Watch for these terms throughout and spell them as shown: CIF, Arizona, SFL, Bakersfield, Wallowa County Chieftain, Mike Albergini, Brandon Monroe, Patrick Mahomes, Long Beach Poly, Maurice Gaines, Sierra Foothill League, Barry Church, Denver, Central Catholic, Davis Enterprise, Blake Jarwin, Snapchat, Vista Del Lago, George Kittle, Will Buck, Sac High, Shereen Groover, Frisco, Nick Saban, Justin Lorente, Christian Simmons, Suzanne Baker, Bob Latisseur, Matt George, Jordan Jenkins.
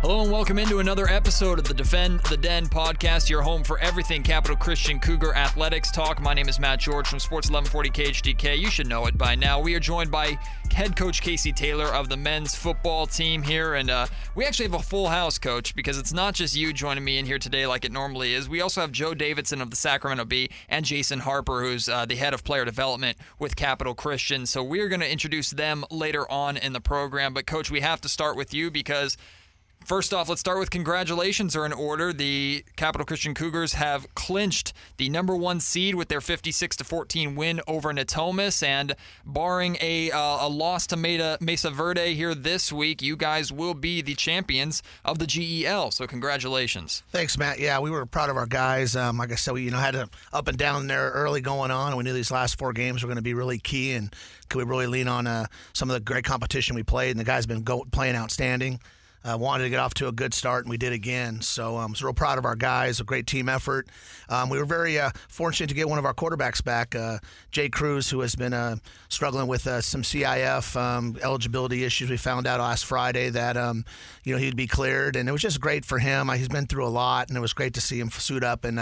Hello and welcome into another episode of the Defend the Den podcast, your home for everything Capital Christian Cougar athletics talk. My name is Matt George from Sports 1140 KHDK. You should know it by now. We are joined by head coach Casey Taylor of the men's football team here. And we actually have a full house, coach, because it's not just you joining me in here today like it normally is. We also have Joe Davidson of the Sacramento Bee and Jason Harper, who's the head of player development with Capital Christian. So we're going to introduce them later on in the program. But coach, we have to start with you because first off, let's start with congratulations are in order. The Capital Christian Cougars have clinched the number one seed with their 56-14 win over Natomas. And barring a loss to Mesa Verde here this week, you guys will be the champions of the GEL. So congratulations. Thanks, Matt. Yeah, we were proud of our guys. Like I said, we had an up and down there early going on. And we knew these last four games were going to be really key. And could we really lean on some of the great competition we played? And the guys have been playing outstanding. Wanted to get off to a good start, and we did again. So I was real proud of our guys, a great team effort. We were very fortunate to get one of our quarterbacks back, Jay Cruz, who has been struggling with some CIF eligibility issues. We found out last Friday that he'd be cleared, and it was just great for him. He's been through a lot, and it was great to see him suit up and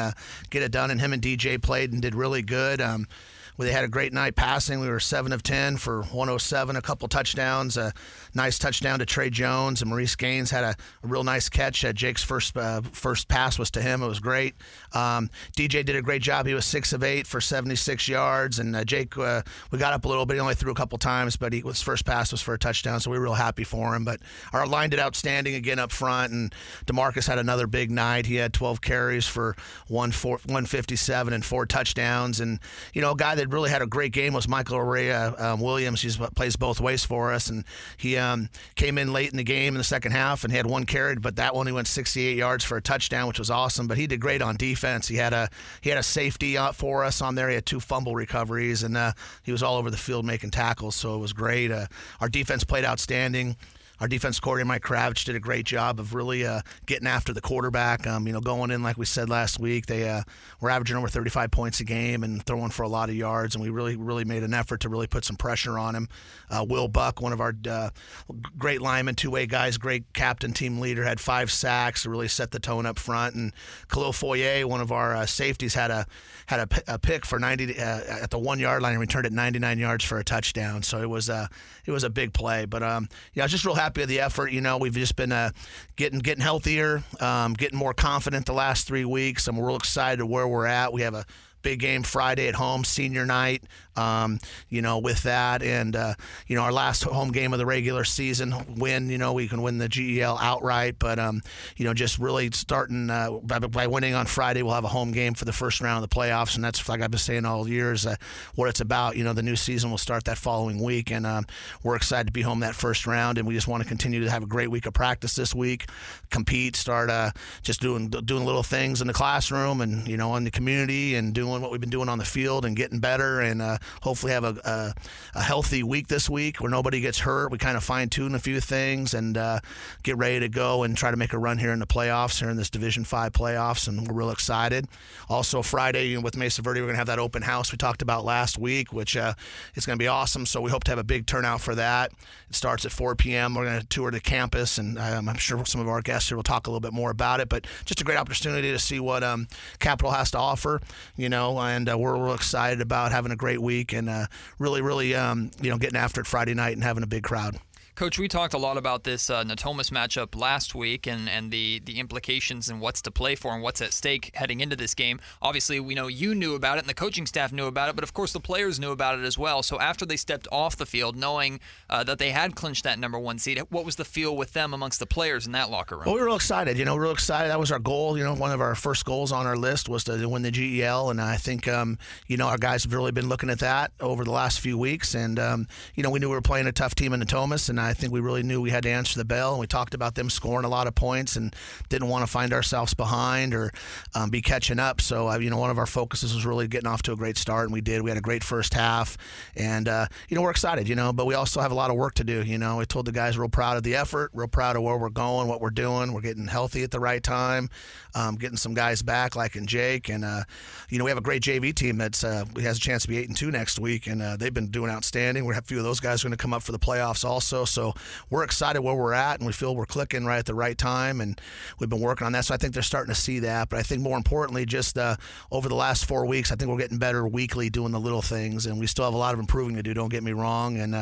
get it done. And him and DJ played and did really good. They had a great night passing. We were 7 of 10 for 107, a couple touchdowns, a nice touchdown to Trey Jones, and Maurice Gaines had a real nice catch. Jake's first pass was to him. It was great. DJ did a great job. He was 6 of 8 for 76 yards, and Jake, we got up a little bit. He only threw a couple times, but his first pass was for a touchdown, so we were real happy for him. But our line did outstanding again up front, and DeMarcus had another big night. He had 12 carries for 157 and 4 touchdowns, and, a guy that really had a great game was Michael Araya Williams. He plays both ways for us, and he came in late in the game in the second half and had one carry, but that one he went 68 yards for a touchdown, which was awesome. But he did great on defense. He had a safety for us on there. He had 2 fumble recoveries, and he was all over the field making tackles, so it was great. Our defense played outstanding. Our defense coordinator, Mike Kravitz, did a great job of really getting after the quarterback. Going in, like we said last week, they were averaging over 35 points a game and throwing for a lot of yards, and we really, really made an effort to really put some pressure on him. Will Buck, one of our great linemen, two-way guys, great captain, team leader, had 5 sacks to really set the tone up front. And Khalil Foyer, one of our safeties, had a pick for 90 at the 1-yard line and returned it 99 yards for a touchdown. So it was a big play. But I was just real happy with the effort. We've just been getting healthier, getting more confident the last 3 weeks, and we're real excited where we're at. We have a big game Friday at home, senior night, with that. And, our last home game of the regular season win, we can win the GEL outright. But, just really starting by winning on Friday, we'll have a home game for the first round of the playoffs. And that's, like I've been saying all years, what it's about. The new season will start that following week. And we're excited to be home that first round. And we just want to continue to have a great week of practice this week, compete, start just doing little things in the classroom and, in the community, and doing what we've been doing on the field and getting better. And hopefully have a healthy week this week where nobody gets hurt. We kind of fine-tune a few things and get ready to go and try to make a run here in the playoffs, here in this Division V playoffs, and we're real excited. Also, Friday with Mesa Verde, we're going to have that open house we talked about last week, which is going to be awesome, so we hope to have a big turnout for that. It starts at 4 p.m. We're going to tour the campus, and I'm sure some of our guests here will talk a little bit more about it, but just a great opportunity to see what Capital has to offer, and we're real excited about having a great week and really, really, getting after it Friday night and having a big crowd. Coach, we talked a lot about this Natomas matchup last week and the implications and what's to play for and what's at stake heading into this game. Obviously, we know you knew about it and the coaching staff knew about it, but of course the players knew about it as well. So after they stepped off the field, knowing that they had clinched that number one seed, what was the feel with them amongst the players in that locker room? Well, we were real excited. Real excited. That was our goal. One of our first goals on our list was to win the GEL, and I think our guys have really been looking at that over the last few weeks. And we knew we were playing a tough team in Natomas, and I think we really knew we had to answer the bell, and we talked about them scoring a lot of points and didn't want to find ourselves behind or be catching up. So, one of our focuses was really getting off to a great start, and we did. We had a great first half, and, we're excited, but we also have a lot of work to do. I told the guys we're real proud of the effort, real proud of where we're going, what we're doing. We're getting healthy at the right time, getting some guys back like in Jake, and, we have a great JV team that has a chance to be 8-2 next week, and they've been doing outstanding. We have a few of those guys going to come up for the playoffs also, So we're excited where we're at, and we feel we're clicking right at the right time, and we've been working on that. So I think they're starting to see that. But I think more importantly, just over the last 4 weeks, I think we're getting better weekly doing the little things, and we still have a lot of improving to do, don't get me wrong. And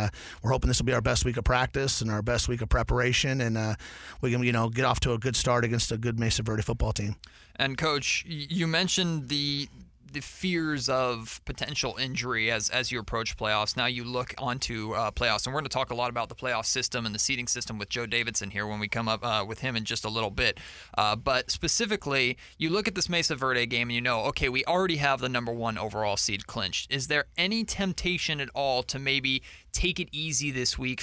we're hoping this will be our best week of practice and our best week of preparation, and we can, get off to a good start against a good Mesa Verde football team. And Coach, you mentioned the fears of potential injury as you approach playoffs. Now you look onto playoffs, and we're going to talk a lot about the playoff system and the seeding system with Joe Davidson here when we come up with him in just a little bit. But specifically, you look at this Mesa Verde game and okay, we already have the #1 overall seed clinched. Is there any temptation at all to maybe take it easy this week,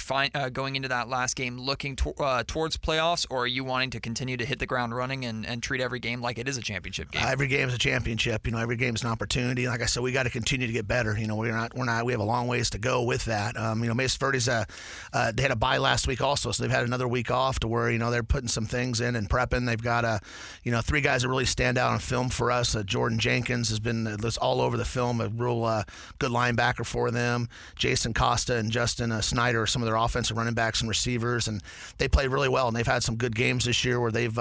going into that last game, looking towards playoffs, or are you wanting to continue to hit the ground running and treat every game like it is a championship game? Every game is a championship. Every game is an opportunity. Like I said, we got to continue to get better. We have a long ways to go with that. Mesa Verde's they had a bye last week also, so they've had another week off to where they're putting some things in and prepping. They've got three guys that really stand out on film for us. Jordan Jenkins has been all over the film, a real good linebacker for them. Jason Costa and Justin Snyder, some of their offensive running backs and receivers, and they played really well, and they've had some good games this year where they've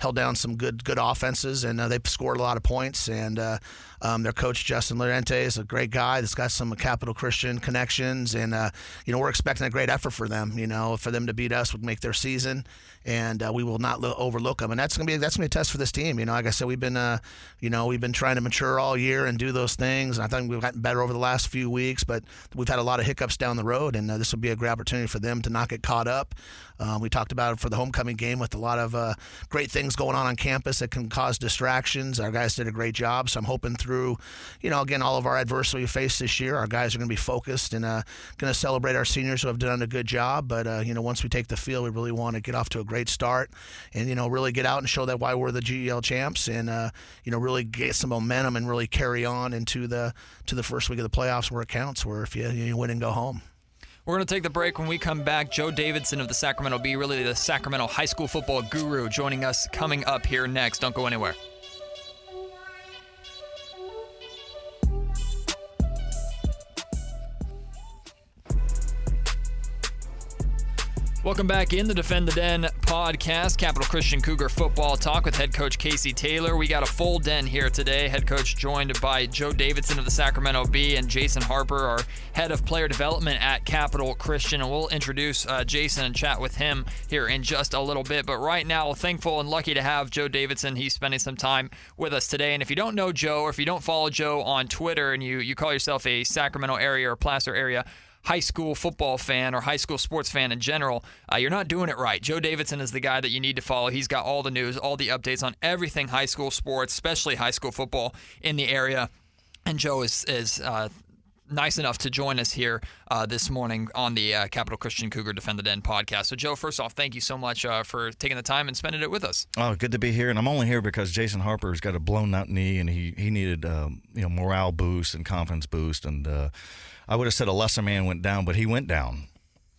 held down some good offenses, and they've scored a lot of points, and their coach, Justin Lorente, is a great guy that's got some Capital Christian connections, and we're expecting a great effort for them. For them to beat us would make their season, and we will not overlook them. And that's gonna be a test for this team. Like I said, we've been trying to mature all year and do those things. And I think we've gotten better over the last few weeks, but we've had a lot of hiccups down the road, and this will be a great opportunity for them to not get caught up. We talked about it for the homecoming game with a lot of great things going on campus that can cause distractions. Our guys did a great job, so I'm hoping through, all of our adversity we face this year, our guys are going to be focused and going to celebrate our seniors who have done a good job. But, once we take the field, we really want to get off to a great start and, really get out and show that why we're the GEL champs and, really get some momentum and really carry on into the first week of the playoffs where it counts, where if you win and go home. We're going to take the break. When we come back, Joe Davidson of the Sacramento Bee, really the Sacramento high school football guru, joining us coming up here next. Don't go anywhere. Welcome back in the Defend the Den podcast, Capital Christian Cougar football talk with head coach Casey Taylor. We got a full den here today. Head coach joined by Joe Davidson of the Sacramento Bee and Jason Harper, our head of player development at Capital Christian. And we'll introduce Jason and chat with him here in just a little bit. But right now, we're thankful and lucky to have Joe Davidson. He's spending some time with us today. And if you don't know Joe, or if you don't follow Joe on Twitter and you call yourself a Sacramento area or Placer area high school football fan or high school sports fan in general, you're not doing it right. Joe Davidson is the guy that you need to follow. He's got all the news, all the updates on everything high school sports, especially high school football in the area. And Joe is nice enough to join us here this morning on the Capital Christian Cougar Defend the Den podcast. So, Joe, first off, thank you so much for taking the time and spending it with us. Oh, good to be here. And I'm only here because Jason Harper's got a blown-out knee, and he needed morale boost and confidence boost. And I would have said a lesser man went down, but he went down.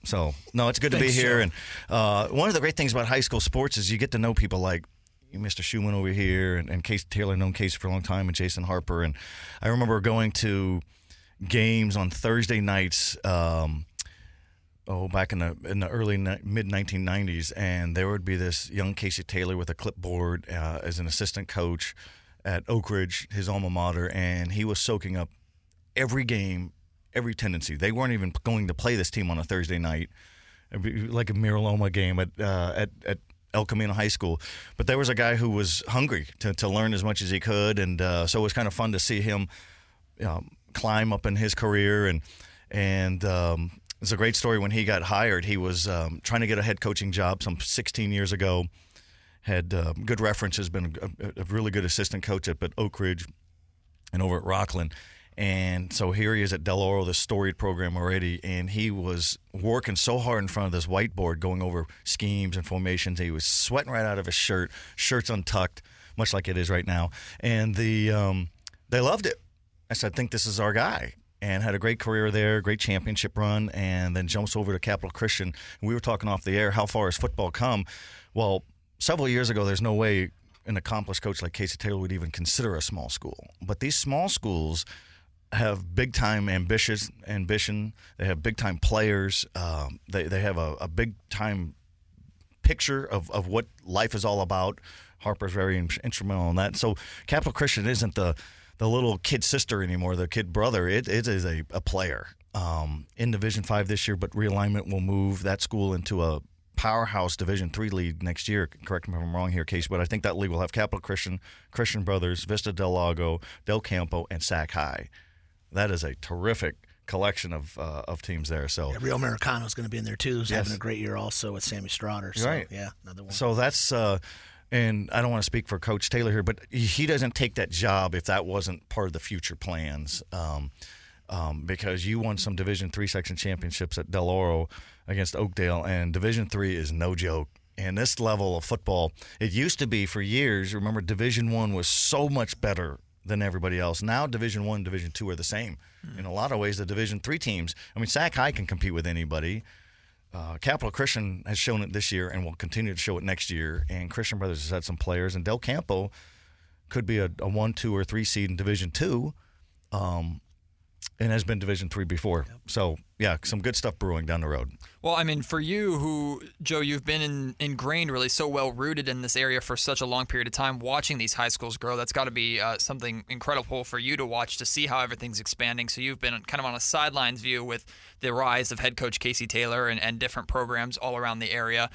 So, no, it's good to be here. Sure. And one of the great things about high school sports is you get to know people like Mr. Schumann over here and Casey Taylor, known Casey for a long time, and Jason Harper. And I remember going to games on Thursday nights back in the early mid-1990s, and there would be this young Casey Taylor with a clipboard as an assistant coach at Oak Ridge, his alma mater, and he was soaking up every game, every tendency. They weren't even going to play this team on a Thursday night, like a Miraloma game at El Camino High School. But there was a guy who was hungry to learn as much as he could, and so it was kind of fun to see him climb up in his career. And it's a great story. When he got hired, he was trying to get a head coaching job some 16 years ago, had good references, been a really good assistant coach up at Oak Ridge and over at Rocklin. And so here he is at Del Oro, this storied program already, and he was working so hard in front of this whiteboard, going over schemes and formations. He was sweating right out of his shirt, shirts untucked, much like it is right now. And they loved it. I said, I think this is our guy, and had a great career there, great championship run, and then jumps over to Capital Christian. And we were talking off the air, how far has football come? Well, several years ago, there's no way an accomplished coach like Casey Taylor would even consider a small school. But these small schools have big-time ambition. They have big-time players. They have a big-time picture of what life is all about. Harper's very instrumental in that. So Capital Christian isn't the little kid sister anymore, the kid brother. It is a player in Division V this year, but realignment will move that school into a powerhouse Division III league next year. Correct me if I'm wrong here, Casey, but I think that league will have Capital Christian, Christian Brothers, Vista Del Lago, Del Campo, and Sac High. That is a terrific collection of teams there. So yeah, Real Americano is going to be in there too. He's having a great year also with Sammy Strotter. So, right. Yeah, another one. So that's and I don't want to speak for Coach Taylor here, but he doesn't take that job if that wasn't part of the future plans. Because you won some Division III section championships at Del Oro against Oakdale, and Division III is no joke. And this level of football, it used to be for years, remember, Division I was so much better than everybody else. Now Division I and Division II are the same. Mm-hmm. In a lot of ways, the Division III teams, I mean, Sac High can compete with anybody. Capital Christian has shown it this year and will continue to show it next year. And Christian Brothers has had some players. And Del Campo could be a 1, 2, or 3 seed in Division II. And has been Division III before. Yep. So, yeah, some good stuff brewing down the road. Well, I mean, for you who, Joe, you've been ingrained really so well-rooted in this area for such a long period of time, watching these high schools grow, that's got to be something incredible for you to watch, to see how everything's expanding. So you've been kind of on a sidelines view with the rise of head coach Casey Taylor and different programs all around the area.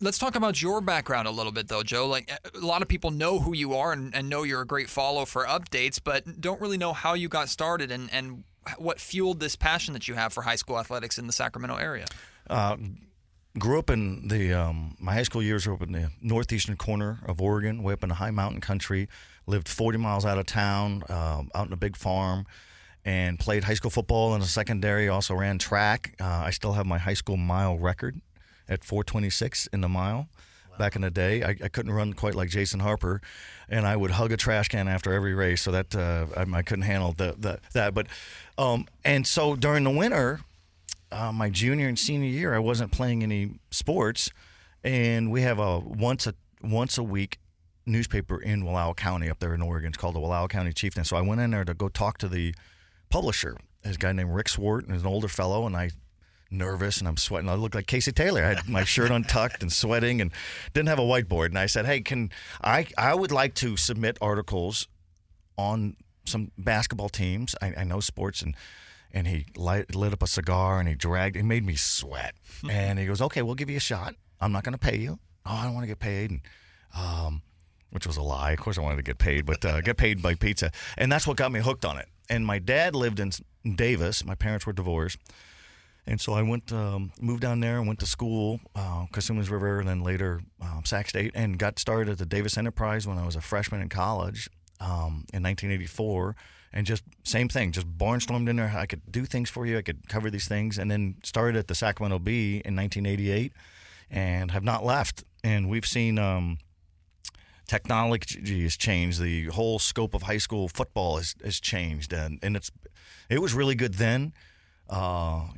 Let's talk about your background a little bit, though, Joe. Like, a lot of people know who you are and know you're a great follow for updates, but don't really know how you got started and what fueled this passion that you have for high school athletics in the Sacramento area? Grew up in the my high school years were up in the northeastern corner of Oregon, way up in the high mountain country. Lived 40 miles out of town, out in a big farm, and played high school football in the secondary. Also ran track. I still have my high school mile record at 426 in the mile. Back in the day, I couldn't run quite like Jason Harper, and I would hug a trash can after every race, so that I couldn't handle that. But and so during the winter, my junior and senior year, I wasn't playing any sports, and we have a once a week newspaper in Wallowa County up there in Oregon. It's called the Wallowa County Chieftain. So I went in there to go talk to the publisher, this guy named Rick Swart, and he's an older fellow, and I. Nervous and I'm sweating. I looked like Casey Taylor. I had my shirt untucked and sweating and didn't have a whiteboard. And I said, hey, I would like to submit articles on some basketball teams. I know sports. And he lit up a cigar and he made me sweat. And he goes, okay, we'll give you a shot. I'm not going to pay you. Oh, I don't want to get paid. And, which was a lie. Of course I wanted to get paid, but get paid by pizza. And that's what got me hooked on it. And my dad lived in Davis. My parents were divorced. And so I moved down there and went to school, Casumas River, and then later Sac State, and got started at the Davis Enterprise when I was a freshman in college in 1984. And just same thing, just barnstormed in there. I could do things for you. I could cover these things. And then started at the Sacramento Bee in 1988 and have not left. And we've seen technology has changed. The whole scope of high school football has changed. And it was really good then.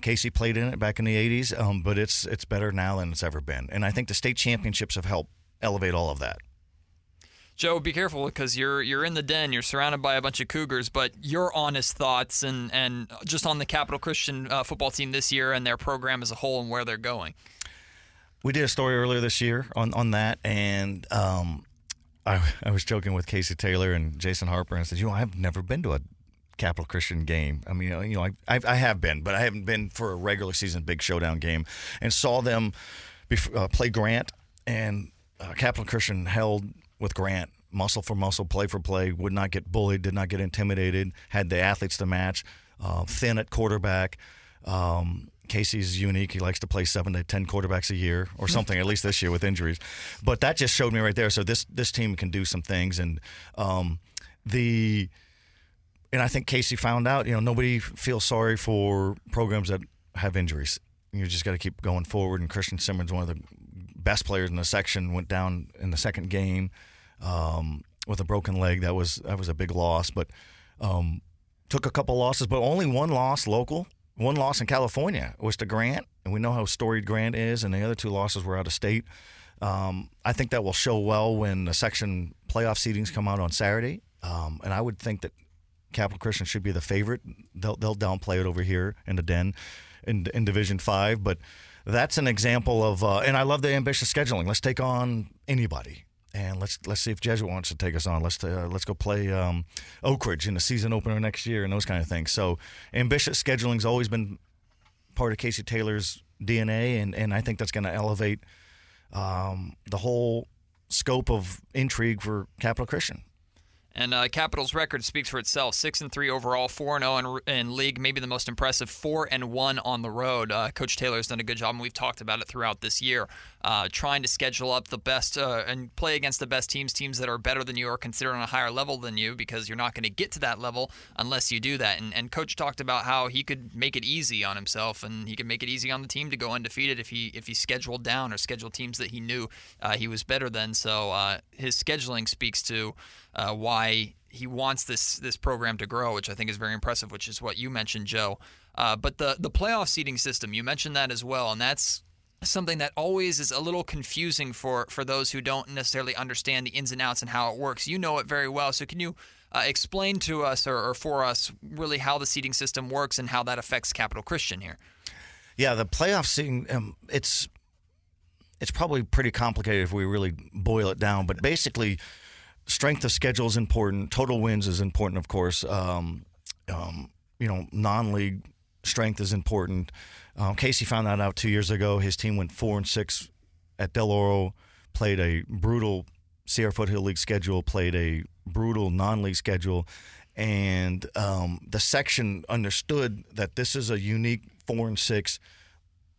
Casey played in it back in the 80s, but it's better now than it's ever been. And I think the state championships have helped elevate all of that. Joe, be careful because you're in the den. You're surrounded by a bunch of Cougars, but your honest thoughts and just on the Capital Christian football team this year and their program as a whole and where they're going. We did a story earlier this year on that, and I was joking with Casey Taylor and Jason Harper, and I said, I've never been to a Capital Christian game. I mean, I have been, but I haven't been for a regular season big showdown game, and saw them play Grant, and Capital Christian held with Grant, muscle for muscle, play for play, would not get bullied, did not get intimidated, had the athletes to match, thin at quarterback. Casey's unique. He likes to play 7 to 10 quarterbacks a year or something, at least this year with injuries. But that just showed me right there. So this team can do some things, and And I think Casey found out, nobody feels sorry for programs that have injuries. You just got to keep going forward. And Christian Simmons, one of the best players in the section, went down in the second game with a broken leg. That was a big loss, but took a couple losses, but only one loss local. One loss in California was to Grant, and we know how storied Grant is, and the other two losses were out of state. I think that will show well when the section playoff seedings come out on Saturday, and I would think that Capital Christian should be the favorite. They'll downplay it over here in the Den in Division 5, but that's an example of and I love the ambitious scheduling. Let's take on anybody. And let's see if Jesuit wants to take us on. Let's go play Oak Ridge in the season opener next year and those kind of things. So ambitious scheduling's always been part of Casey Taylor's DNA, and I think that's going to elevate the whole scope of intrigue for Capital Christian. And Capital's record speaks for itself. 6-3 overall, 4-0 in league, maybe the most impressive, 4-1 on the road. Coach Taylor's done a good job, and we've talked about it throughout this year, trying to schedule up the best and play against the best teams that are better than you or considered on a higher level than you, because you're not going to get to that level unless you do that. And Coach talked about how he could make it easy on himself, and he could make it easy on the team to go undefeated if he scheduled down or scheduled teams that he knew he was better than. So his scheduling speaks to why he wants this program to grow, which I think is very impressive, which is what you mentioned, Joe. But the playoff seeding system, you mentioned that as well, and that's something that always is a little confusing for those who don't necessarily understand the ins and outs and how it works. You know it very well, so can you explain to us or for us really how the seeding system works and how that affects Capital Christian here? Yeah, the playoff seeding, it's probably pretty complicated if we really boil it down, but basically strength of schedule is important. Total wins is important, of course. Non-league strength is important. Casey found that out 2 years ago. His team went 4-6 at Del Oro, played a brutal Sierra Foothill League schedule, played a brutal non-league schedule, and the section understood that this is a unique 4-6,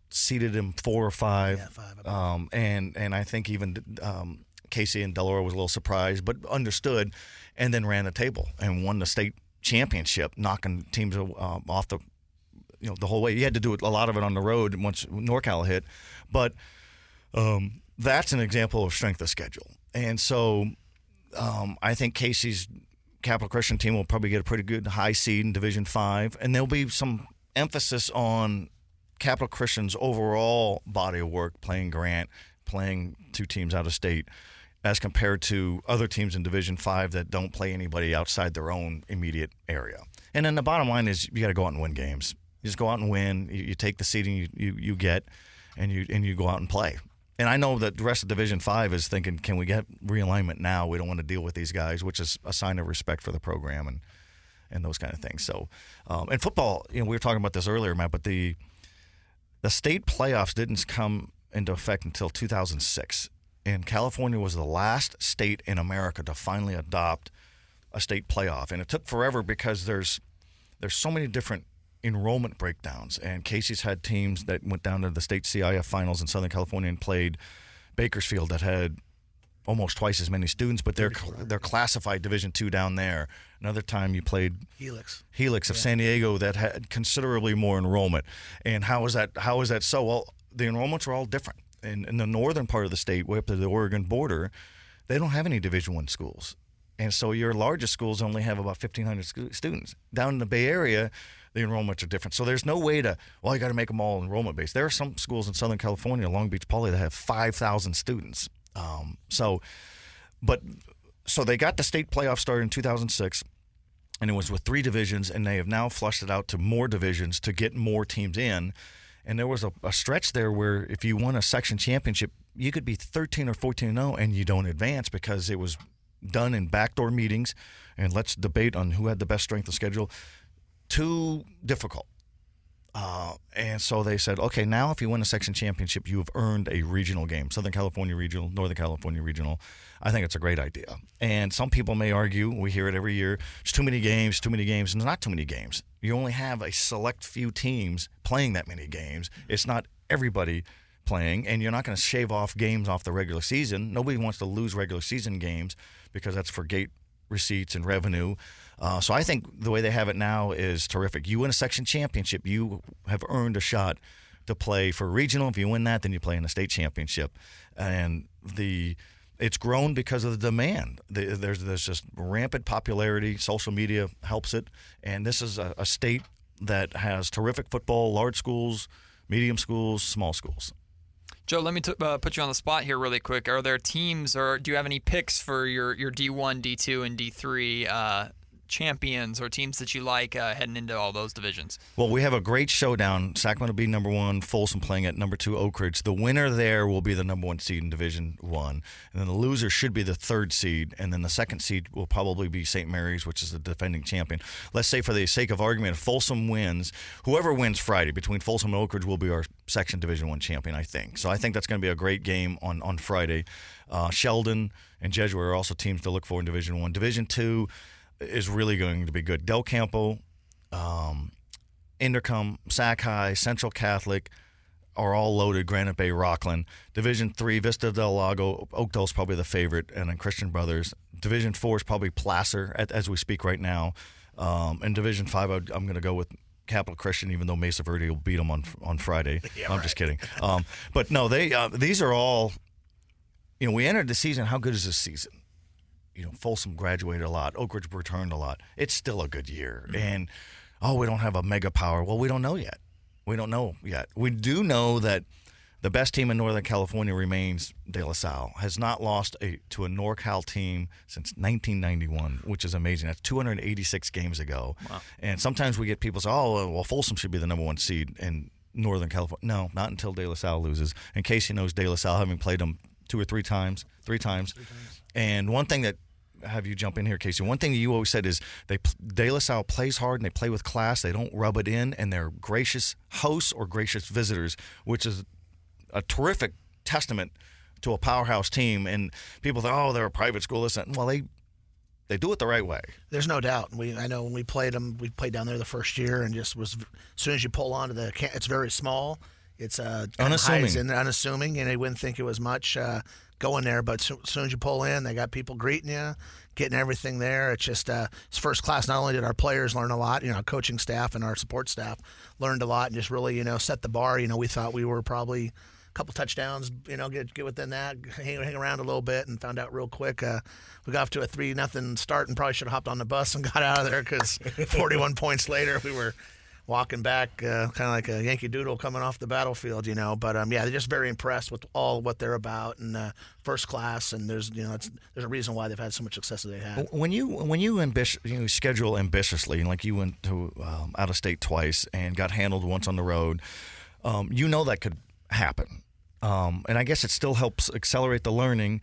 seeded him 4 or 5. Yeah, 5. And I think even Casey and Del Oro was a little surprised, but understood, and then ran the table and won the state championship, knocking teams off the whole way. You had to do a lot of it on the road once NorCal hit, but that's an example of strength of schedule. And so I think Casey's Capital Christian team will probably get a pretty good high seed in Division 5, and there'll be some emphasis on Capital Christian's overall body of work, playing Grant, playing two teams out of state, as compared to other teams in Division 5 that don't play anybody outside their own immediate area. And then the bottom line is you got to go out and win games. You just go out and win. You take the seeding you get, and you go out and play. And I know that the rest of Division 5 is thinking, can we get realignment now? We don't want to deal with these guys, which is a sign of respect for the program and those kind of things. So, and football, we were talking about this earlier, Matt, but the state playoffs didn't come into effect until 2006, and California was the last state in America to finally adopt a state playoff, and it took forever because there's so many different enrollment breakdowns, and Casey's had teams that went down to the state CIF finals in Southern California and played Bakersfield that had almost twice as many students, but they're classified Division II down there. Another time you played Helix of San Diego that had considerably more enrollment. And how is that so? Well, the enrollments are all different. In the northern part of the state, way up to the Oregon border, they don't have any Division I schools. And so your largest schools only have about 1,500 students. Down in the Bay Area, the enrollments are different. So there's no way to, you got to make them all enrollment-based. There are some schools in Southern California, Long Beach Poly, that have 5,000 students. So they got the state playoff started in 2006, and it was with 3 divisions, and they have now flushed it out to more divisions to get more teams in. And there was a stretch there where if you won a section championship, you could be 13 or 14-0 and you don't advance because it was done in backdoor meetings. And let's debate on who had the best strength of schedule. Too difficult. And so they said, okay, now if you win a section championship, you have earned a regional game, Southern California Regional, Northern California Regional. I think it's a great idea. And some people may argue, we hear it every year, it's too many games, and there's not too many games. You only have a select few teams playing that many games. It's not everybody playing, and you're not going to shave off games off the regular season. Nobody wants to lose regular season games because that's for gate receipts and revenue. So I think the way they have it now is terrific. You win a section championship, you have earned a shot to play for regional. If you win that, then you play in a state championship. And it's grown because of the demand. There's just rampant popularity. Social media helps it. And this is a state that has terrific football, large schools, medium schools, small schools. Joe, let me put you on the spot here really quick. Are there teams or do you have any picks for your D1, D2, and D3 champions or teams that you like heading into all those divisions? Well, we have a great showdown. Sacramento Bee #1, Folsom playing at #2, Oak Ridge. The winner there will be the #1 seed in Division 1, and then the loser should be the 3rd seed, and then the 2nd seed will probably be St. Mary's, which is the defending champion. Let's say, for the sake of argument, if Folsom wins, whoever wins Friday between Folsom and Oak Ridge will be our section Division 1 champion, I think. So I think that's going to be a great game on Friday. Sheldon and Jesuit are also teams to look for in Division 1. Division 2 is really going to be good. Del Campo, Inderkum, Sac High, Central Catholic are all loaded. Granite Bay, Rocklin. Division 3, Vista Del Lago. Oakdale's probably the favorite, and then Christian Brothers. Division 4 is probably Placer as we speak right now. And Division 5, I'm going to go with Capital Christian, even though Mesa Verde will beat them on Friday. Yeah, I'm right. Just kidding. But no, they these are all... You know, we entered the season. How good is this season? You know, Folsom graduated a lot. Oak Ridge returned a lot. It's still a good year. Mm-hmm. And, we don't have a mega power. Well, we don't know yet. We do know that the best team in Northern California remains De La Salle. Has not lost to a NorCal team since 1991, which is amazing. That's 286 games ago. Wow. And sometimes we get people say, Folsom should be the #1 seed in Northern California. No, not until De La Salle loses. And Casey knows De La Salle, having played them three times. And one thing that, have you jump in here, Casey, one thing that you always said is De La Salle plays hard and they play with class. They don't rub it in, and they're gracious hosts or gracious visitors, which is a terrific testament to a powerhouse team. And people think, they're a private school. Well, they do it the right way. There's no doubt. I know when we played them, we played down there the first year, and just was, as soon as you pull onto the camp, it's very small. It's unassuming, and they wouldn't think it was much going there. But as soon as you pull in, they got people greeting you, getting everything there. It's just it's first class. Not only did our players learn a lot, our coaching staff and our support staff learned a lot, and just really, set the bar. We thought we were probably a couple touchdowns, get within that, hang around a little bit, and found out real quick. We got off to a 3-0 start and probably should have hopped on the bus and got out of there, because 41 points later we were walking back, kind of like a Yankee Doodle coming off the battlefield, But, they're just very impressed with all what they're about, and first class, and there's, there's a reason why they've had so much success that they had. When you schedule ambitiously, and like you went to out of state twice and got handled once on the road, that could happen. And I guess it still helps accelerate the learning,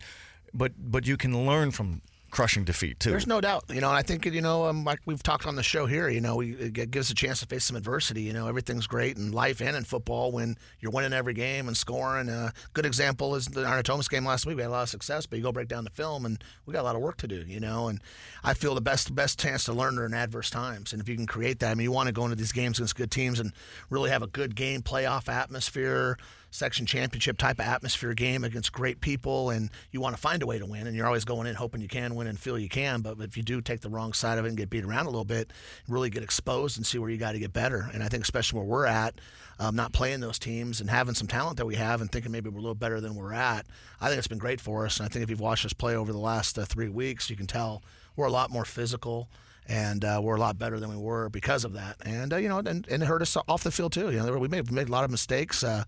but you can learn from crushing defeat too. There's no doubt, and I think like we've talked on the show here, it gives a chance to face some adversity. Everything's great in life and in football when you're winning every game and scoring. A good example is the Natomas game last week. We had a lot of success, but you go break down the film and we got a lot of work to do. And I feel the best chance to learn are in adverse times, and if you can create that, you want to go into these games against good teams and really have a good game, playoff atmosphere, section championship type of atmosphere game against great people, and you want to find a way to win, and you're always going in hoping you can win and feel you can. But if you do take the wrong side of it and get beat around a little bit, really get exposed and see where you got to get better. And I think especially where we're at, not playing those teams and having some talent that we have and thinking maybe we're a little better than we're at, I think it's been great for us. And I think if you've watched us play over the last 3 weeks, you can tell we're a lot more physical. And we're a lot better than we were because of that. And, and it hurt us off the field, too. We made a lot of mistakes of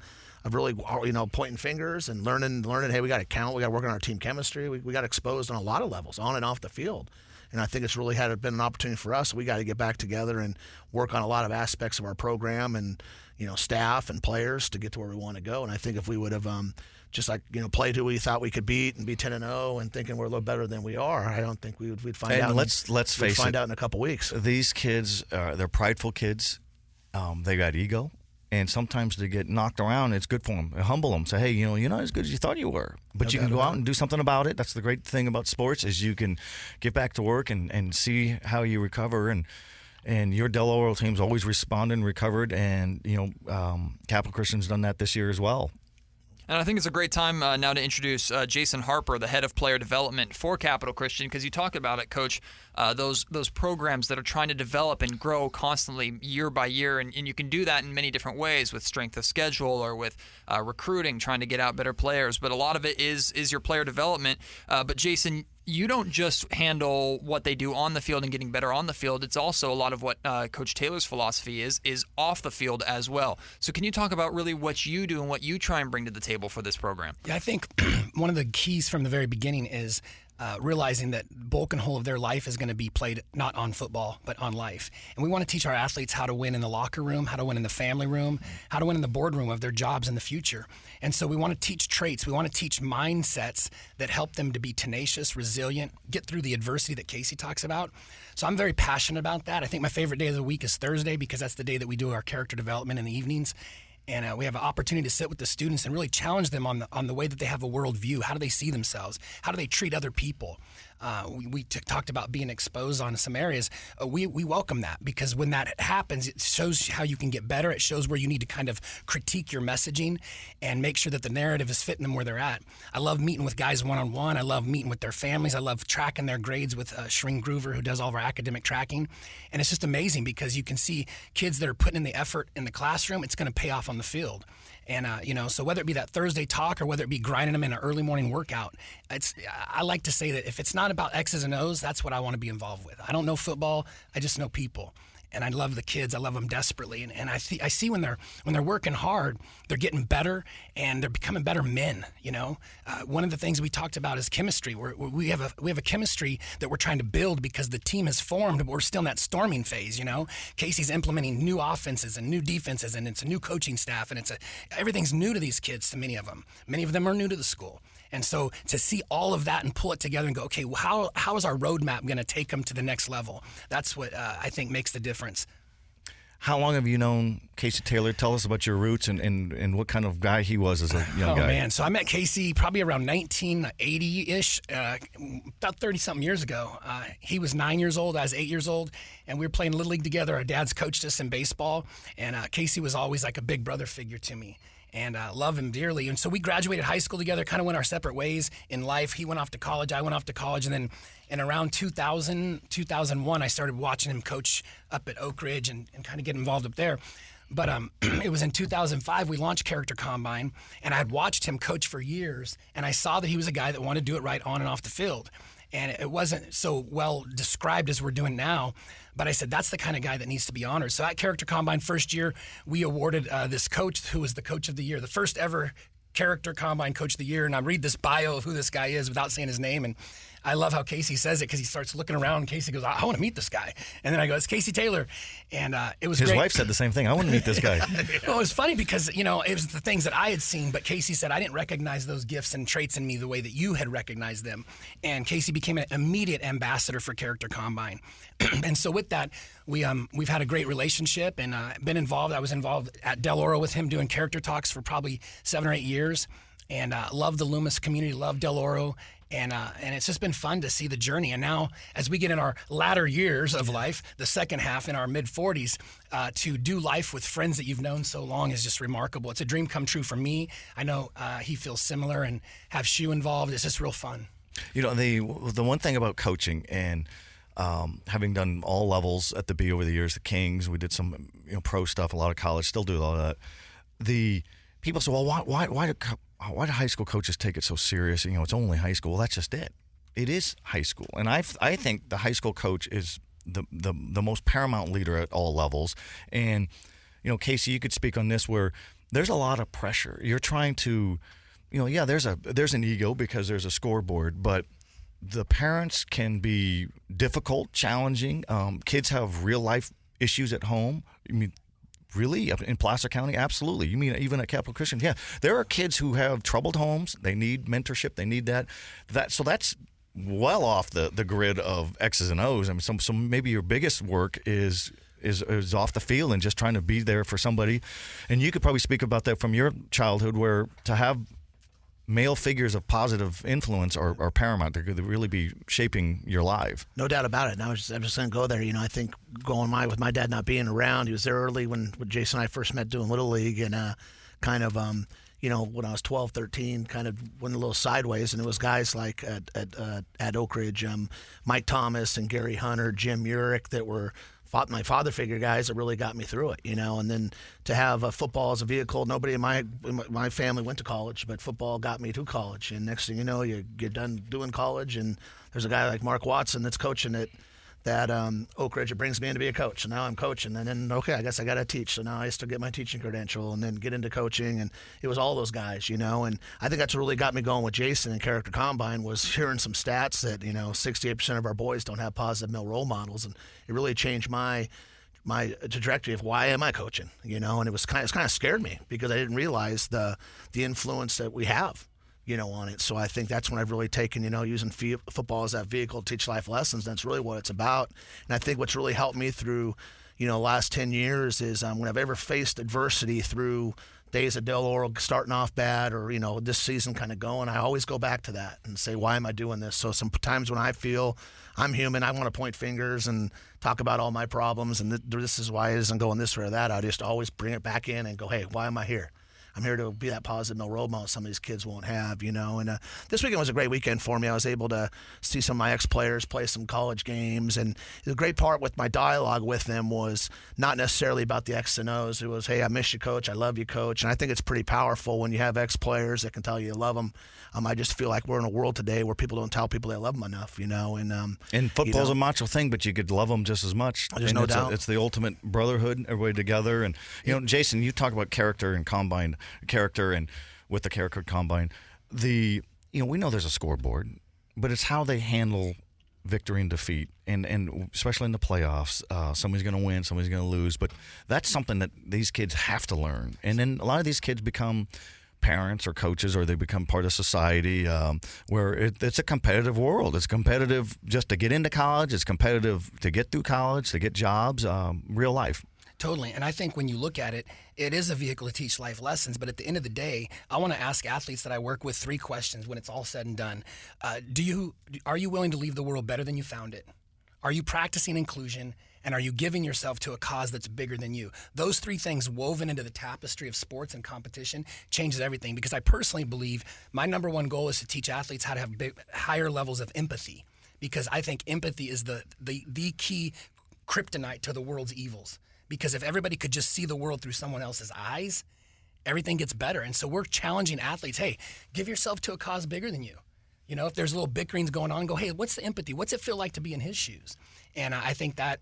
really, pointing fingers and learning, hey, we got to count. We got to work on our team chemistry. We got exposed on a lot of levels, on and off the field. And I think it's really been an opportunity for us. We got to get back together and work on a lot of aspects of our program and, staff and players to get to where we want to go. And I think if we would have played who we thought we could beat and be 10-0 and thinking we're a little better than we are, I don't think we'd find out. Let's face it, in a couple weeks. These kids, they're prideful kids. They got ego, and sometimes they get knocked around. It's good for them. They humble them. Say, hey, you're not as good as you thought you were, but you can go out and do something about it. That's the great thing about sports, is you can get back to work and see how you recover. And your Del Oro team's always responded and recovered, and Capital Christian's done that this year as well. And I think it's a great time now to introduce Jason Harper, the head of player development for Capital Christian, because you talked about it, Coach, those programs that are trying to develop and grow constantly year by year, and you can do that in many different ways, with strength of schedule or with recruiting, trying to get out better players. But a lot of it is your player development. But Jason, you don't just handle what they do on the field and getting better on the field. It's also a lot of what Coach Taylor's philosophy is off the field as well. So can you talk about really what you do and what you try and bring to the table for this program? Yeah, I think one of the keys from the very beginning is realizing that bulk and whole of their life is going to be played not on football, but on life. And we want to teach our athletes how to win in the locker room, how to win in the family room, how to win in the boardroom of their jobs in the future. And so we want to teach traits. We want to teach mindsets that help them to be tenacious, resilient, get through the adversity that Casey talks about. So I'm very passionate about that. I think my favorite day of the week is Thursday because that's the day that we do our character development in the evenings. And we have an opportunity to sit with the students and really challenge them on the way that they have a worldview. How do they see themselves? How do they treat other people? We talked about being exposed on some areas. We welcome that because when that happens, it shows how you can get better. It shows where you need to kind of critique your messaging and make sure that the narrative is fitting them where they're at. I love meeting with guys one-on-one. I love meeting with their families. I love tracking their grades with Shereen Groover, who does all of our academic tracking. And it's just amazing because you can see kids that are putting in the effort in the classroom. It's going to pay off on the field. And, so whether it be that Thursday talk or whether it be grinding them in an early morning workout, I like to say that if it's not about X's and O's, that's what I want to be involved with. I don't know football. I just know people. And I love the kids. I love them desperately. And I see when they're working hard, they're getting better and they're becoming better men. One of the things we talked about is chemistry. We have a chemistry that we're trying to build because the team has formed, but we're still in that storming phase. Casey's implementing new offenses and new defenses, and it's a new coaching staff, and everything's new to these kids. To many of them, are new to the school. And so to see all of that and pull it together and go, okay, well, how is our roadmap going to take them to the next level? That's what I think makes the difference. How long have you known Casey Taylor? Tell us about your roots and what kind of guy he was as a young guy. Oh, man. So I met Casey probably around 1980-ish, about 30-something years ago. He was 9 years old. I was 8 years old. And we were playing Little League together. Our dads coached us in baseball. And Casey was always like a big brother figure to me. And I love him dearly. And so we graduated high school together, kind of went our separate ways in life. He went off to college. I went off to college. And then in around 2000, 2001, I started watching him coach up at Oak Ridge and kind of get involved up there. But it was in 2005 we launched Character Combine, and I had watched him coach for years. And I saw that he was a guy that wanted to do it right on and off the field. And it wasn't so well described as we're doing now. But I said, that's the kind of guy that needs to be honored. So at Character Combine first year, we awarded this coach who was the coach of the year, the first ever Character Combine coach of the year. And I read this bio of who this guy is without saying his name. And I love how Casey says it because he starts looking around. Casey goes, I want to meet this guy. And then I go, it's Casey Taylor. And it was His wife said the same thing. I want to meet this guy. Well, it was funny because, it was the things that I had seen. But Casey said, I didn't recognize those gifts and traits in me the way that you had recognized them. And Casey became an immediate ambassador for Character Combine. And so with that, we've had a great relationship and been involved. I was involved at Del Oro with him doing character talks for probably 7 or 8 years. And love the Loomis community, love Del Oro. And it's just been fun to see the journey. And now, as we get in our latter years of life, the second half in our mid-40s, to do life with friends that you've known so long is just remarkable. It's a dream come true for me. I know he feels similar and have Shu involved. It's just real fun. The one thing about coaching and having done all levels at the Bee over the years, the Kings, we did some pro stuff, a lot of college, still do a lot of that. The people say, well, why do high school coaches take it so serious? It's only high school. Well, that's just it. It is high school. And I think the high school coach is the most paramount leader at all levels. And, Casey, you could speak on this where there's a lot of pressure. You're trying to, there's an ego because there's a scoreboard, but the parents can be difficult, challenging. Kids have real life issues at home. Really? In Placer County? Absolutely. You mean even at Capital Christian? Yeah. There are kids who have troubled homes. They need mentorship. They need that. So that's well off the grid of X's and O's. I mean, so maybe your biggest work is off the field and just trying to be there for somebody. And you could probably speak about that from your childhood where to have male figures of positive influence are paramount. They're going to really be shaping your life. No doubt about it. And I'm just going to go there. I think with my dad not being around, he was there early when Jason and I first met doing Little League and when I was 12, 13, kind of went a little sideways. And it was guys like at Oak Ridge, Mike Thomas and Gary Hunter, Jim Urich that were my father figure guys that really got me through it, and then to have football as a vehicle. Nobody in my family went to college, but football got me to college. And next thing you know, you're done doing college, and there's a guy like Mark Watson that's coaching at that Oak Ridge, it brings me in to be a coach. And now I'm coaching. And then, okay, I guess I got to teach. So now I still get my teaching credential and then get into coaching. And it was all those guys, you know. And I think that's what really got me going with Jason and Character Combine was hearing some stats that, you know, 68% of our boys don't have positive male role models. And it really changed my trajectory of why am I coaching, you know. And it kind of scared me because I didn't realize the influence that we have, you know, on it. So I think that's when I've really taken, you know, using football as that vehicle to teach life lessons. That's really what it's about. And I think what's really helped me through, you know, the last 10 years is when I've ever faced adversity through days at Del Oro starting off bad or, you know, this season kind of going, I always go back to that and say, why am I doing this? So sometimes when I feel I'm human, I want to point fingers and talk about all my problems and this is why it isn't going this way or that. I just always bring it back in and go, hey, why am I here? I'm here to be that positive male role model some of these kids won't have, you know. And this weekend was a great weekend for me. I was able to see some of my ex-players play some college games. And the great part with my dialogue with them was not necessarily about the X and O's. It was, hey, I miss you, Coach. I love you, Coach. And I think it's pretty powerful when you have ex-players that can tell you you love them. I just feel like we're in a world today where people don't tell people they love them enough, you know. And football's, you know, a macho thing, but you could love them just as much. There's no doubt. It's the ultimate brotherhood, everybody together. And, you know, Jason, you talk about character and combine. Character and with the Character Combine, you know, we know there's a scoreboard, but it's how they handle victory and defeat, and especially in the playoffs, somebody's going to win, somebody's going to lose, but that's something that these kids have to learn. And then a lot of these kids become parents or coaches, or they become part of society where it's a competitive world. It's competitive just to get into college. It's competitive to get through college, to get jobs, real life. Totally. And I think when you look at it, it is a vehicle to teach life lessons. But at the end of the day, I want to ask athletes that I work with 3 questions when it's all said and done. Are you willing to leave the world better than you found it? Are you practicing inclusion? And are you giving yourself to a cause that's bigger than you? Those 3 things woven into the tapestry of sports and competition changes everything, because I personally believe my number one goal is to teach athletes how to have higher levels of empathy, because I think empathy is the key kryptonite to the world's evils. Because if everybody could just see the world through someone else's eyes, everything gets better. And so we're challenging athletes, hey, give yourself to a cause bigger than you. You know, if there's little bickerings going on, go, hey, what's the empathy? What's it feel like to be in his shoes? And I think that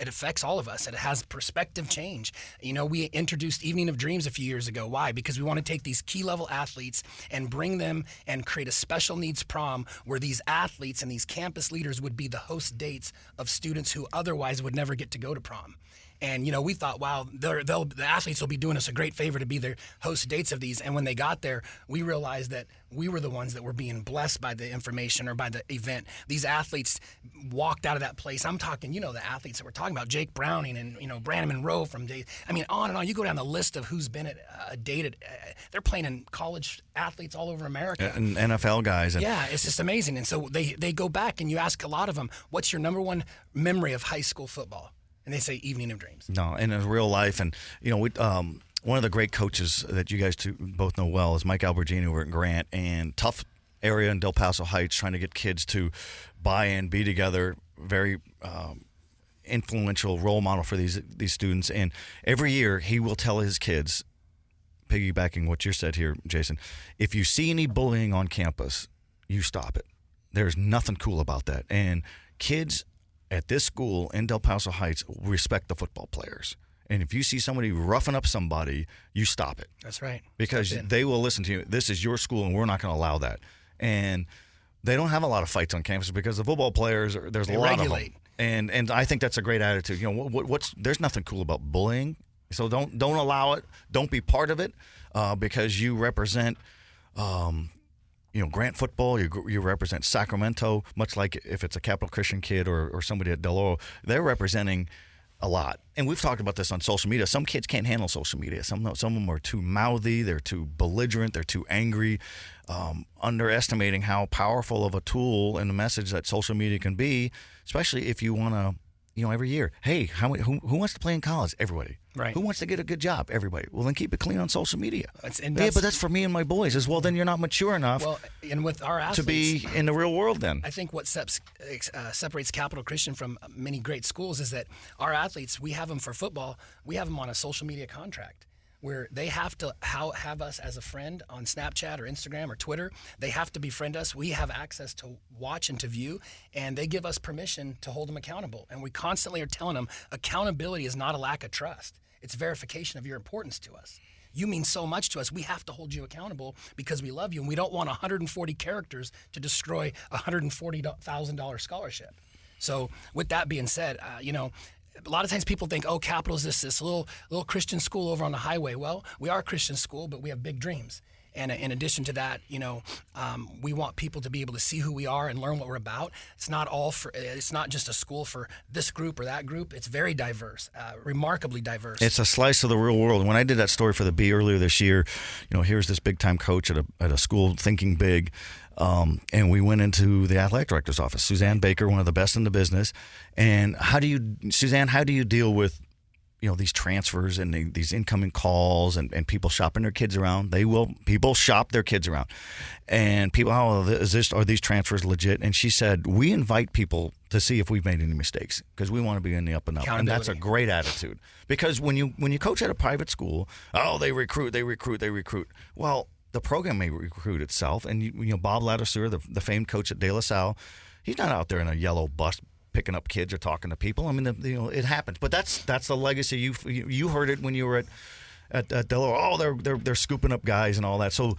it affects all of us. It has perspective change. You know, we introduced Evening of Dreams a few years ago. Why? Because we want to take these key level athletes and bring them and create a special needs prom where these athletes and these campus leaders would be the host dates of students who otherwise would never get to go to prom. And, you know, we thought, wow, the athletes will be doing us a great favor to be their host dates of these. And when they got there, we realized that we were the ones that were being blessed by the information or by the event. These athletes walked out of that place. I'm talking, you know, the athletes that we're talking about, Jake Browning and, you know, Brandon Monroe from day. I mean, on and on. You go down the list of who's been at a date. They're playing in college athletes all over America. And NFL guys. Yeah, it's just amazing. And so they go back and you ask a lot of them, what's your number one memory of high school football? And they say Evening of Dreams. No, and in real life. And, you know, we, one of the great coaches that you guys both know well is Mike Albergini over at Grant. And tough area in Del Paso Heights, trying to get kids to buy in, be together, very influential role model for these students. And every year he will tell his kids, piggybacking what you said here, Jason, if you see any bullying on campus, you stop it. There's nothing cool about that. And kids at this school in Del Paso Heights respect the football players. And if you see somebody roughing up somebody, you stop it. That's right. Because they will listen to you. This is your school, and we're not going to allow that. And they don't have a lot of fights on campus because the football players, there's a lot of them. And I think that's a great attitude. You know, there's nothing cool about bullying. So don't allow it. Don't be part of it because you represent you know, Grant football, you represent Sacramento, much like if it's a Capital Christian kid or somebody at Del Oro, they're representing a lot. And we've talked about this on social media. Some kids can't handle social media. Some of them are too mouthy, they're too belligerent, they're too angry, underestimating how powerful of a tool and a message that social media can be, especially if you want to, you know, every year, hey, who wants to play in college? Everybody. Right. Who wants to get a good job? Everybody. Well, then keep it clean on social media. Yeah, but that's for me and my boys as well. Then you're not mature enough and with our athletes, to be in the real world then. I think what separates Capital Christian from many great schools is that our athletes, we have them for football. We have them on a social media contract. where they have to have us as a friend on Snapchat or Instagram or Twitter. They have to befriend us. We have access to watch and to view, and they give us permission to hold them accountable. And we constantly are telling them accountability is not a lack of trust. It's verification of your importance to us. You mean so much to us. We have to hold you accountable because we love you, and we don't want 140 characters to destroy a $140,000 scholarship. So with that being said, a lot of times people think, oh, Capital is this little Christian school over on the highway. Well, we are a Christian school, but we have big dreams. And in addition to that, we want people to be able to see who we are and learn what we're about. It's not just a school for this group or that group. It's very diverse, remarkably diverse. It's a slice of the real world. When I did that story for the Bee earlier this year, here's this big time coach at a school thinking big. And we went into the athletic director's office, Suzanne Baker, one of the best in the business. And how do you deal with these transfers and these incoming calls and people shopping their kids around? People shop their kids around. And people, are these transfers legit? And she said, we invite people to see if we've made any mistakes because we want to be in the up and up. And that's a great attitude. Because when you coach at a private school, they recruit. Well, the program may recruit itself. And, Bob Latisseur, the famed coach at De La Salle, he's not out there in a yellow bus picking up kids or talking to people. I mean, it happens. But that's the legacy. You heard it when you were at Del Oro. Oh, they're scooping up guys and all that. So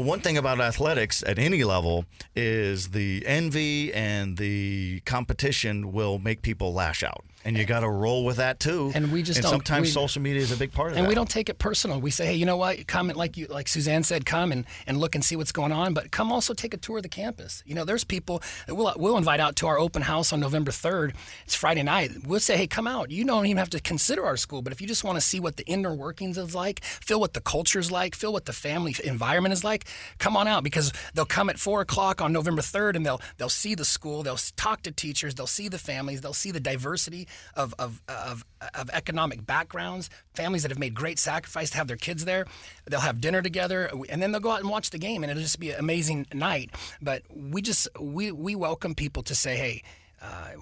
one thing about athletics at any level is the envy and the competition will make people lash out. And you got to roll with that too. And sometimes social media is a big part of that. And we don't take it personal. We say, hey, you know what? Comment like Suzanne said, come and look and see what's going on. But come also take a tour of the campus. There's people that we'll invite out to our open house on November 3rd. It's Friday night. We'll say, hey, come out. You don't even have to consider our school, but if you just want to see what the inner workings is like, feel what the culture is like, feel what the family environment is like, come on out, because they'll come at 4:00 on November 3rd and they'll see the school, they'll talk to teachers, they'll see the families, they'll see the diversity of economic backgrounds, families that have made great sacrifice to have their kids there. They'll have dinner together, and then they'll go out and watch the game, and it'll just be an amazing night. But we welcome people to say, hey,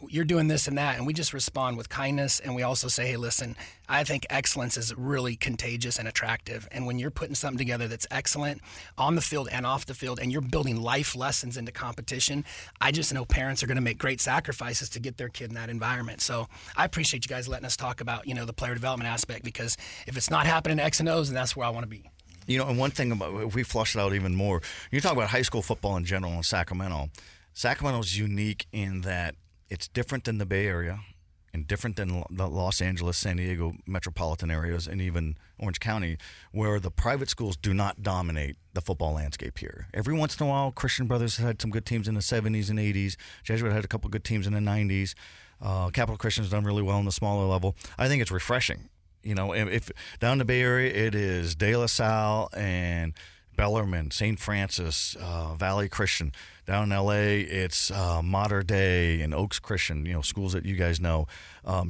you're doing this and that, and we just respond with kindness, and we also say, hey, listen, I think excellence is really contagious and attractive, and when you're putting something together that's excellent on the field and off the field, and you're building life lessons into competition, I just know parents are going to make great sacrifices to get their kid in that environment. So I appreciate you guys letting us talk about, the player development aspect, because if it's not happening in X and O's, then that's where I want to be. And one thing about, if we flush it out even more, you talk about high school football in general in Sacramento. Sacramento's unique in that it's different than the Bay Area and different than the Los Angeles, San Diego metropolitan areas and even Orange County, where the private schools do not dominate the football landscape here. Every once in a while, Christian Brothers had some good teams in the 70s and 80s. Jesuit had a couple good teams in the 90s. Capital Christian's done really well on the smaller level. I think it's refreshing. If down the Bay Area, it is De La Salle and Bellarmine, St. Francis, Valley Christian. Down in L.A., it's Mater Dei and Oaks Christian, schools that you guys know.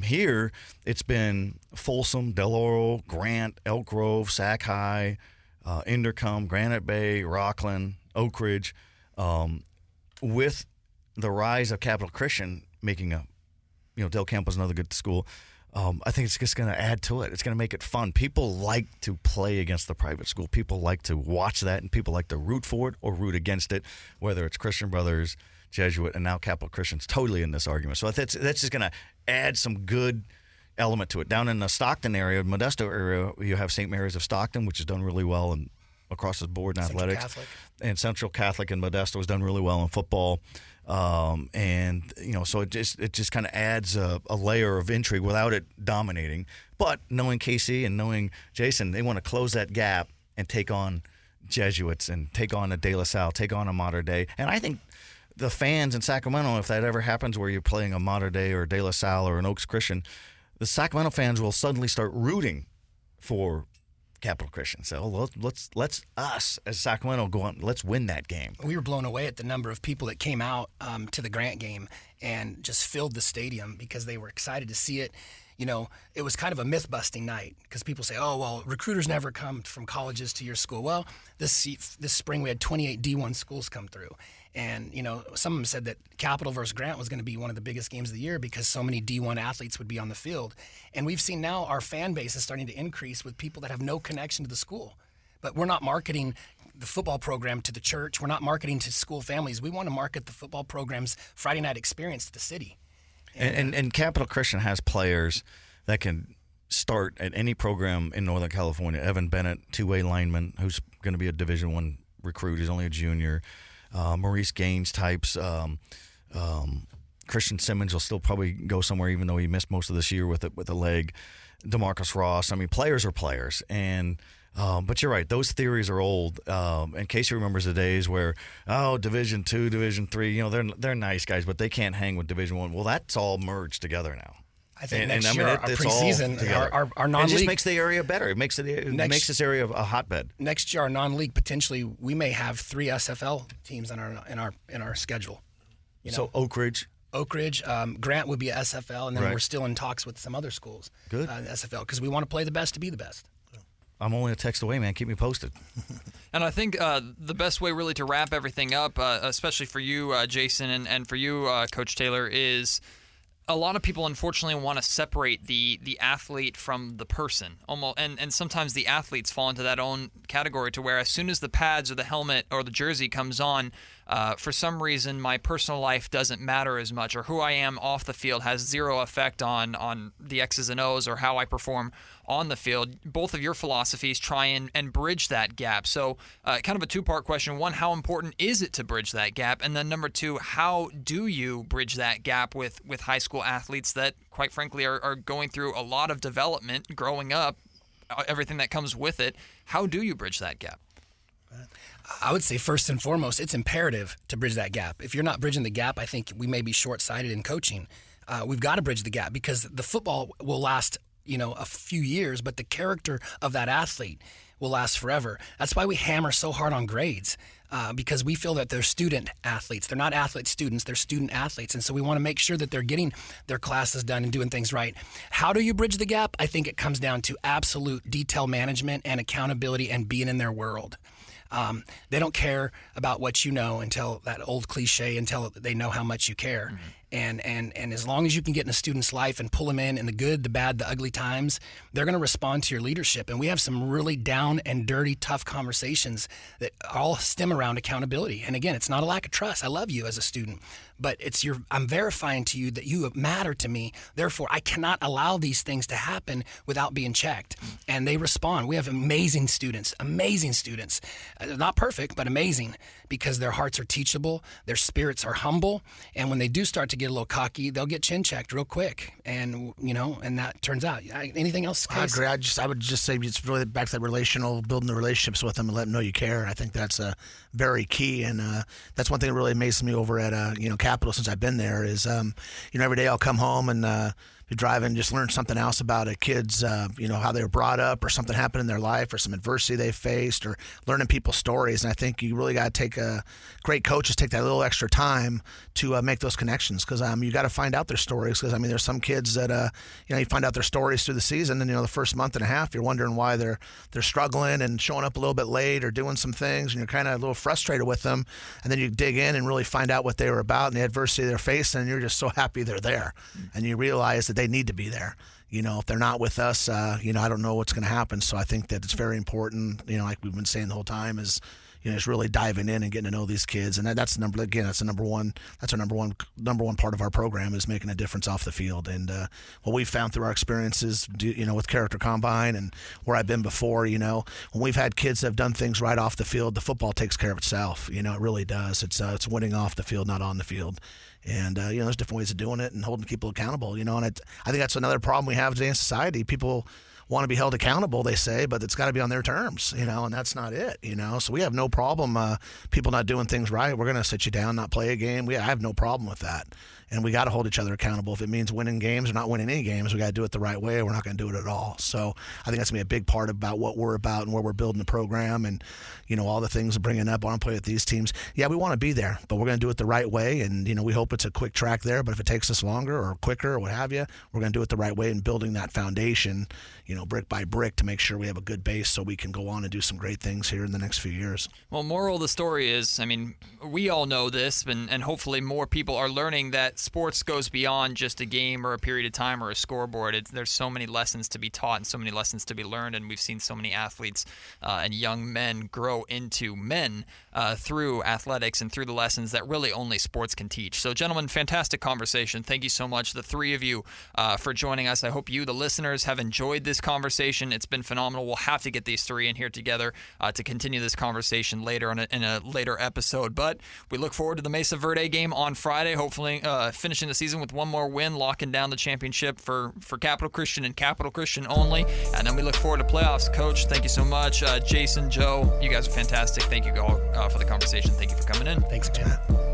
Here, it's been Folsom, Del Oro, Grant, Elk Grove, Sac High, Inderkum, Granite Bay, Rocklin, Oak Ridge. With the rise of Capital Christian making Del Campo's another good school. I think it's just going to add to it. It's going to make it fun. People like to play against the private school. People like to watch that, and people like to root for it or root against it, whether it's Christian Brothers, Jesuit, and now Capital Christian's totally in this argument. So that's just going to add some good element to it. Down in the Stockton area, Modesto area, you have St. Mary's of Stockton, which has done really well and across the board in athletics. Catholic. And Central Catholic in Modesto has done really well in football. So it just kind of adds a layer of intrigue without it dominating. But knowing Casey and knowing Jason, they want to close that gap and take on Jesuits and take on a De La Salle, take on a Mater Dei. And I think the fans in Sacramento, if that ever happens where you're playing a Mater Dei or De La Salle or an Oaks Christian, the Sacramento fans will suddenly start rooting for Capital Christian. So let's us as Sacramento go on. Let's win that game. We were blown away at the number of people that came out to the Grant game and just filled the stadium because they were excited to see it. you know, it was kind of a myth-busting night because people say, oh, well, recruiters never come from colleges to your school. Well, this spring we had 28 D1 schools come through. And, you know, some of them said that Capital versus Grant was going to be one of the biggest games of the year because so many D1 athletes would be on the field. And we've seen now our fan base is starting to increase with people that have no connection to the school. But we're not marketing the football program to the church. We're not marketing to school families. We want to market the football program's Friday night experience to the city. And Capital Christian has players that can start at any program in Northern California. Evan Bennett, two-way lineman, who's going to be a Division I recruit. He's only a junior. Maurice Gaines types. Christian Simmons will still probably go somewhere, even though he missed most of this year with a leg. DeMarcus Ross. I mean, players are players. And but you're right; those theories are old. And Casey remembers the days where, oh, Division II, Division III, you know, they're nice guys, but they can't hang with Division I. Well, that's all merged together now. I think next year, our preseason, our non-league, it just makes the area better. It makes it makes this area a hotbed. Next year, our non-league potentially we may have three SFL teams in our schedule. You know? So Oak Ridge, Grant would be a SFL, and then right. We're still in talks with some other schools. Good SFL because we want to play the best to be the best. I'm only a text away, man. Keep me posted. And I think the best way really to wrap everything up, especially for you, Jason, and for you, Coach Taylor, is a lot of people unfortunately want to separate the athlete from the person. And sometimes the athletes fall into that own category to where as soon as the pads or the helmet or the jersey comes on, for some reason my personal life doesn't matter as much, or who I am off the field has zero effect on the X's and O's or how I perform on the field. Both of your philosophies try and bridge that gap. So kind of a two-part question. One, how important is it to bridge that gap? And then number two, how do you bridge that gap with high school athletes that, quite frankly, are going through a lot of development growing up, everything that comes with it? How do you bridge that gap? I would say first and foremost, it's imperative to bridge that gap. If you're not bridging the gap, I think we may be short-sighted in coaching. We've got to bridge the gap because the football will last, you know, a few years, but the character of that athlete will last forever. That's why we hammer so hard on grades. Because we feel that they're student athletes. They're not athlete students, they're student athletes. And so we want to make sure that they're getting their classes done and doing things right. How do you bridge the gap? I think it comes down to absolute detail management and accountability and being in their world. They don't care about what you know until that old cliche, until they know how much you care. Mm-hmm. And as long as you can get in a student's life and pull them in the good, the bad, the ugly times, they're going to respond to your leadership. And we have some really down and dirty, tough conversations that all stem around accountability. And again, it's not a lack of trust. I love you as a student, but it's I'm verifying to you that you matter to me. Therefore, I cannot allow these things to happen without being checked. And they respond. We have amazing students, not perfect, but amazing because their hearts are teachable. Their spirits are humble. And when they do start to get a little cocky, they'll get chin checked real quick, and you know, and that turns out. Anything else? I agree. I would just say it's really back to that relational, building the relationships with them, and let them know you care. I think that's very key, and that's one thing that really amazes me over at Capital since I've been there is every day I'll come home and drive and just learn something else about a kid's, how they were brought up or something happened in their life or some adversity they faced or learning people's stories. And I think you really got to great coaches take that little extra time to make those connections because you got to find out their stories because, there's some kids that, you find out their stories through the season and, the first month and a half, you're wondering why they're struggling and showing up a little bit late or doing some things and you're kind of a little frustrated with them. And then you dig in and really find out what they were about and the adversity they're facing and you're just so happy they're there. And you realize that they need to be there. If they're not with us, I don't know what's going to happen. So I think that it's very important, like we've been saying the whole time is, just really diving in and getting to know these kids. And that's our number one part of our program is making a difference off the field. And what we've found through our experiences, with Character Combine and where I've been before, when we've had kids that have done things right off the field, the football takes care of itself. It really does. It's winning off the field, not on the field. And, there's different ways of doing it and holding people accountable, and I think that's another problem we have today in society. People want to be held accountable, they say, but it's got to be on their terms, and that's not it, So we have no problem people not doing things right. We're going to sit you down, not play a game. I have no problem with that. and we got to hold each other accountable. If it means winning games or not winning any games, we got to do it the right way, or we're not going to do it at all. So I think that's going to be a big part about what we're about and where we're building the program, and, you know, all the things we're bringing up on play with these teams. Yeah, we want to be there, but we're going to do it the right way, and, you know, we hope it's a quick track there, but if it takes us longer or quicker or what have you, we're going to do it the right way and building that foundation, you know, brick by brick to make sure we have a good base so we can go on and do some great things here in the next few years. Well, moral of the story is, I mean, we all know this, and hopefully more people are learning that sports goes beyond just a game or a period of time or a scoreboard. There's so many lessons to be taught and so many lessons to be learned, and we've seen so many athletes and young men grow into men through athletics and through the lessons that really only sports can teach. So, gentlemen, fantastic conversation. Thank you so much, the three of you, for joining us. I hope you, the listeners, have enjoyed this conversation. It's been phenomenal. We'll have to get these three in here together to continue this conversation later in a later episode. But we look forward to the Mesa Verde game on Friday, hopefully finishing the season with one more win, locking down the championship for Capital Christian and Capital Christian only. And then we look forward to playoffs. Coach, thank you so much. Jason, Joe, you guys are fantastic. Thank you all for the conversation. Thank you for coming in. Thanks, Matt.